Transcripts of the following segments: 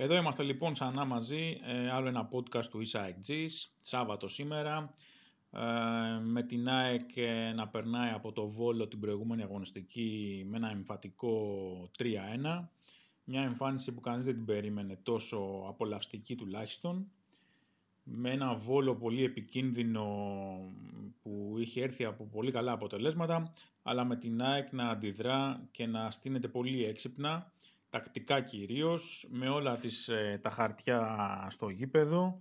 Εδώ είμαστε λοιπόν ξανά μαζί, άλλο ένα podcast του Ισαϊτζή, Σάββατο σήμερα, με την ΑΕΚ να περνάει από το Βόλο την προηγούμενη αγωνιστική με ένα εμφατικό 3-1, μια εμφάνιση που κανείς δεν την περίμενε τόσο απολαυστική τουλάχιστον, με ένα Βόλο πολύ επικίνδυνο που είχε έρθει από πολύ καλά αποτελέσματα, αλλά με την ΑΕΚ να αντιδρά και να στείνεται πολύ έξυπνα, τακτικά κυρίως, με όλα τα χαρτιά στο γήπεδο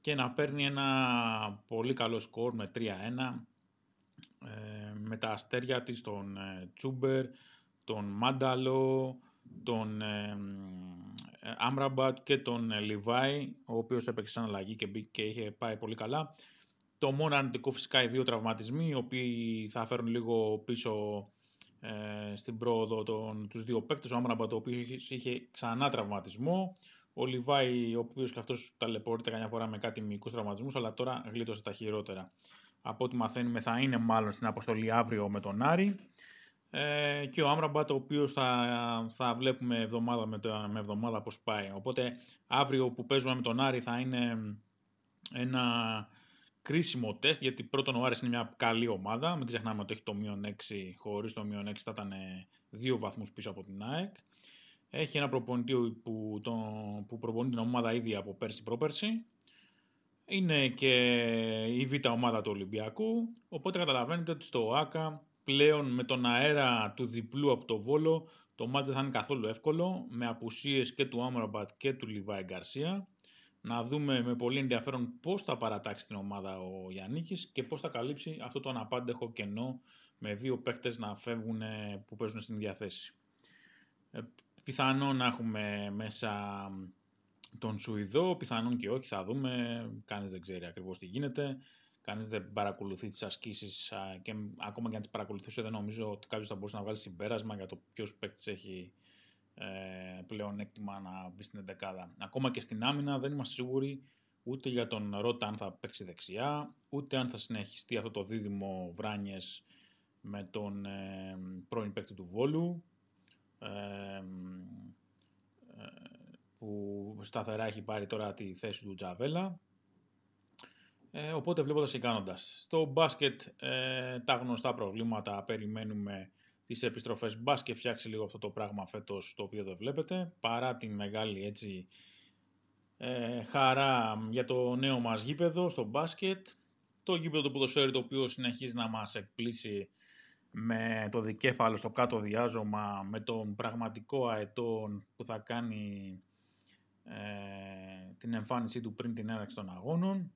και να παίρνει ένα πολύ καλό σκορ με 3-1 με τα αστέρια της, τον Τσούμπερ, τον Μάνταλο, τον Άμραμπατ και τον Λιβάη, ο οποίος έπαιξε σαν αλλαγή και είχε πάει πολύ καλά. Το μόνο αρνητικό φυσικά οι δύο τραυματισμοί, οι οποίοι θα φέρουν λίγο πίσω στην πρόοδο τους δύο παίκτες, ο Άμραμπατ ο οποίος είχε ξανά τραυματισμό, ο Λιβάη ο οποίος και αυτός ταλαιπωρείται καμιά φορά με κάτι μυϊκούς τραυματισμούς, αλλά τώρα γλίτωσε τα χειρότερα. Από ό,τι μαθαίνουμε θα είναι μάλλον στην αποστολή αύριο με τον Άρη, και ο Άμραμπατ ο οποίος θα βλέπουμε εβδομάδα με εβδομάδα πώς πάει. Οπότε αύριο που παίζουμε με τον Άρη θα είναι ένα κρίσιμο τεστ, γιατί πρώτον ο Άρης είναι μια καλή ομάδα, μην ξεχνάμε ότι έχει το μείον 6, χωρίς το μείον 6 θα ήταν 2 βαθμούς πίσω από την ΑΕΚ. Έχει ένα προπονητή που προπονεί την ομάδα ήδη από πέρσι-πρόπερσι. Είναι και η β' ομάδα του Ολυμπιακού, οπότε καταλαβαίνετε ότι στο ΟΑΚΑ πλέον με τον αέρα του διπλού από το Βόλο το μάτι δεν θα είναι καθόλου εύκολο, με απουσίες και του Άμραμπατ και του Λιβάη Γκαρσία. Να δούμε με πολύ ενδιαφέρον πώς θα παρατάξει την ομάδα ο Γιάννης και πώς θα καλύψει αυτό το αναπάντεχο κενό με δύο παίκτες να φεύγουν που παίζουν στην διαθέση. Πιθανόν να έχουμε μέσα τον Σουηδό, πιθανόν και όχι, θα δούμε. Κανείς δεν ξέρει ακριβώς τι γίνεται. Κανείς δεν παρακολουθεί τις ασκήσεις και ακόμα και αν τις παρακολουθούσε δεν νομίζω ότι κάποιος θα μπορούσε να βγάλει συμπέρασμα για το ποιος παίκτης έχει πλέον έκτημα να μπει στην 11. Ακόμα και στην άμυνα δεν είμαστε σίγουροι ούτε για τον Ρότα αν θα παίξει δεξιά, ούτε αν θα συνεχιστεί αυτό το δίδυμο Βράνιες με τον πρώην παίκτη του Βόλου που σταθερά έχει πάρει τώρα τη θέση του Τζαβέλα. Οπότε βλέποντας και κάνοντας. Στο μπάσκετ τα γνωστά προβλήματα, περιμένουμε τις επιστροφές, μπας και φτιάξει λίγο αυτό το πράγμα φέτος, το οποίο δεν βλέπετε, παρά τη μεγάλη έτσι χαρά για το νέο μας γήπεδο στο μπάσκετ, το γήπεδο του ποδοσφαίρου το οποίο συνεχίζει να μας εκπλήσει με το δικέφαλο στο κάτω διάζωμα, με τον πραγματικό αετόν που θα κάνει την εμφάνισή του πριν την έναρξη των αγώνων.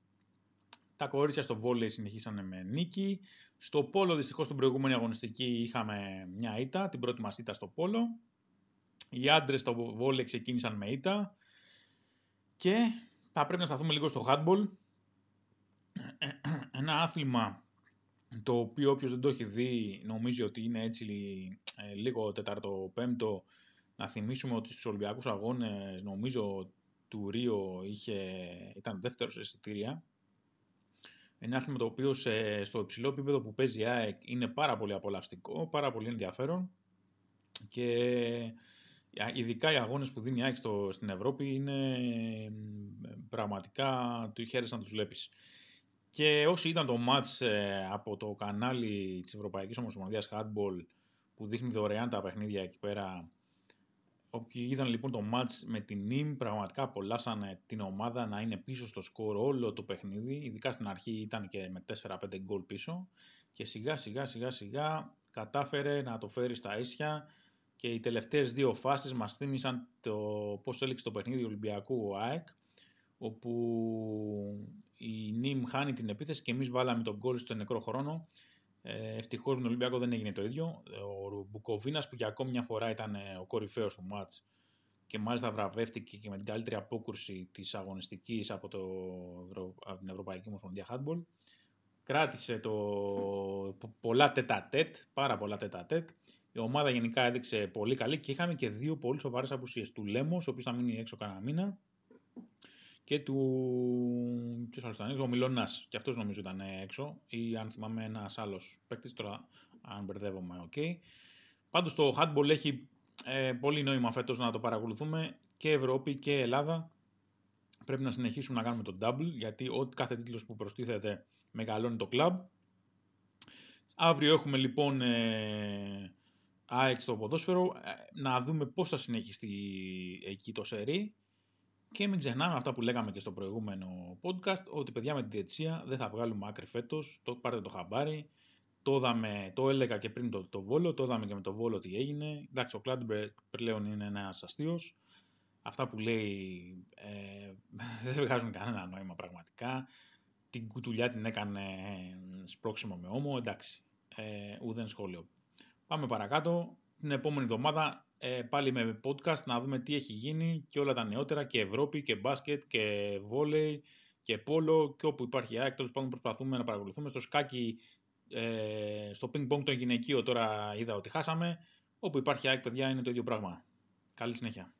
Τα κορίτσια στο βόλεϊ συνεχίσανε με νίκη. Στο πόλο δυστυχώς την προηγούμενη αγωνιστική είχαμε μια ήττα, την πρώτη μας ήττα στο πόλο. Οι άντρες στο βόλεϊ ξεκίνησαν με ήττα. Και θα πρέπει να σταθούμε λίγο στο handball. Ένα άθλημα το οποίο όποιος δεν το έχει δει νομίζει ότι είναι έτσι λίγο τεταρτοπέμπτο. Να θυμίσουμε ότι στους Ολυμπιακούς Αγώνες νομίζω του Ρίο ήταν δεύτερο σε εισιτήρια. Ένα άθλημα το οποίο στο υψηλό επίπεδο που παίζει η ΑΕΚ είναι πάρα πολύ απολαυστικό, πάρα πολύ ενδιαφέρον και ειδικά οι αγώνες που δίνει η ΑΕΚ στην Ευρώπη είναι πραγματικά του χαίρεσαι να τους βλέπεις. Και όσοι ήταν το μάτς από το κανάλι της Ευρωπαϊκής Ομοσπονδίας Handball που δείχνει δωρεάν τα παιχνίδια εκεί πέρα, όποιοι είδαν λοιπόν το μάτς με την Nim, πραγματικά απολαύσανε την ομάδα να είναι πίσω στο σκορ όλο το παιχνίδι. Ειδικά στην αρχή ήταν και με 4-5 γκολ πίσω. Και σιγά σιγά κατάφερε να το φέρει στα ίσια. Και οι τελευταίες δύο φάσεις μας θύμισαν το πώς έληξε το παιχνίδι Ολυμπιακού ΑΕΚ, όπου η Nim χάνει την επίθεση και εμείς βάλαμε τον γκολ στο νεκρό χρόνο. Ευτυχώς με τον Ολυμπιακό δεν έγινε το ίδιο. Ο Μπουκοβίνας που για ακόμη μια φορά ήταν ο κορυφαίος του μάτς και μάλιστα βραβεύτηκε και με την καλύτερη απόκρουση της αγωνιστικής από την Ευρωπαϊκή Ομοσπονδία Handball. Κράτησε πολλά τέτα-τέτ, πάρα πολλά τέτα-τέτ. Η ομάδα γενικά έδειξε πολύ καλή και είχαμε και δύο πολύ σοβαρές απουσίες. Του Λέμος, ο οποίος θα μείνει έξω κανένα μήνα, και ο Μιλόνας, και αυτός νομίζω ήταν έξω, ή αν θυμάμαι ένας άλλος παίκτης, τώρα αν μπερδεύομαι, οκ. Πάντως το handball έχει πολύ νόημα φέτος να το παρακολουθούμε, και Ευρώπη και Ελλάδα. Πρέπει να συνεχίσουμε να κάνουμε το double, γιατί κάθε τίτλος που προστίθεται μεγαλώνει το κλαμπ. Αύριο έχουμε λοιπόν ΑΕΚ στο ποδόσφαιρο, να δούμε πώς θα συνεχιστεί εκεί το σερί. Και μην ξεχνάμε αυτά που λέγαμε και στο προηγούμενο podcast, ότι παιδιά με τη διετησία δεν θα βγάλουμε άκρη φέτος, πάρτε το χαμπάρι. Το έλεγα και πριν το Βόλο, το είδαμε και με το Βόλο τι έγινε. Εντάξει, ο Κλάτμπερ πλέον είναι ένας αστείος. Αυτά που λέει δεν βγάζουν κανένα νόημα πραγματικά. Την κουτουλιά την έκανε σπρώξιμο με ώμο, εντάξει, ουδέν σχόλιο. Πάμε παρακάτω, την επόμενη εβδομάδα πάλι με podcast να δούμε τι έχει γίνει και όλα τα νεότερα, και Ευρώπη και μπάσκετ και βόλεϊ και πόλο και όπου υπάρχει ΑΕΚ. Τέλος πάντων προσπαθούμε να παρακολουθούμε. Στο σκάκι, στο ping pong το γυναικείο τώρα είδα ότι χάσαμε. Όπου υπάρχει ΑΕΚ, παιδιά, είναι το ίδιο πράγμα. Καλή συνέχεια.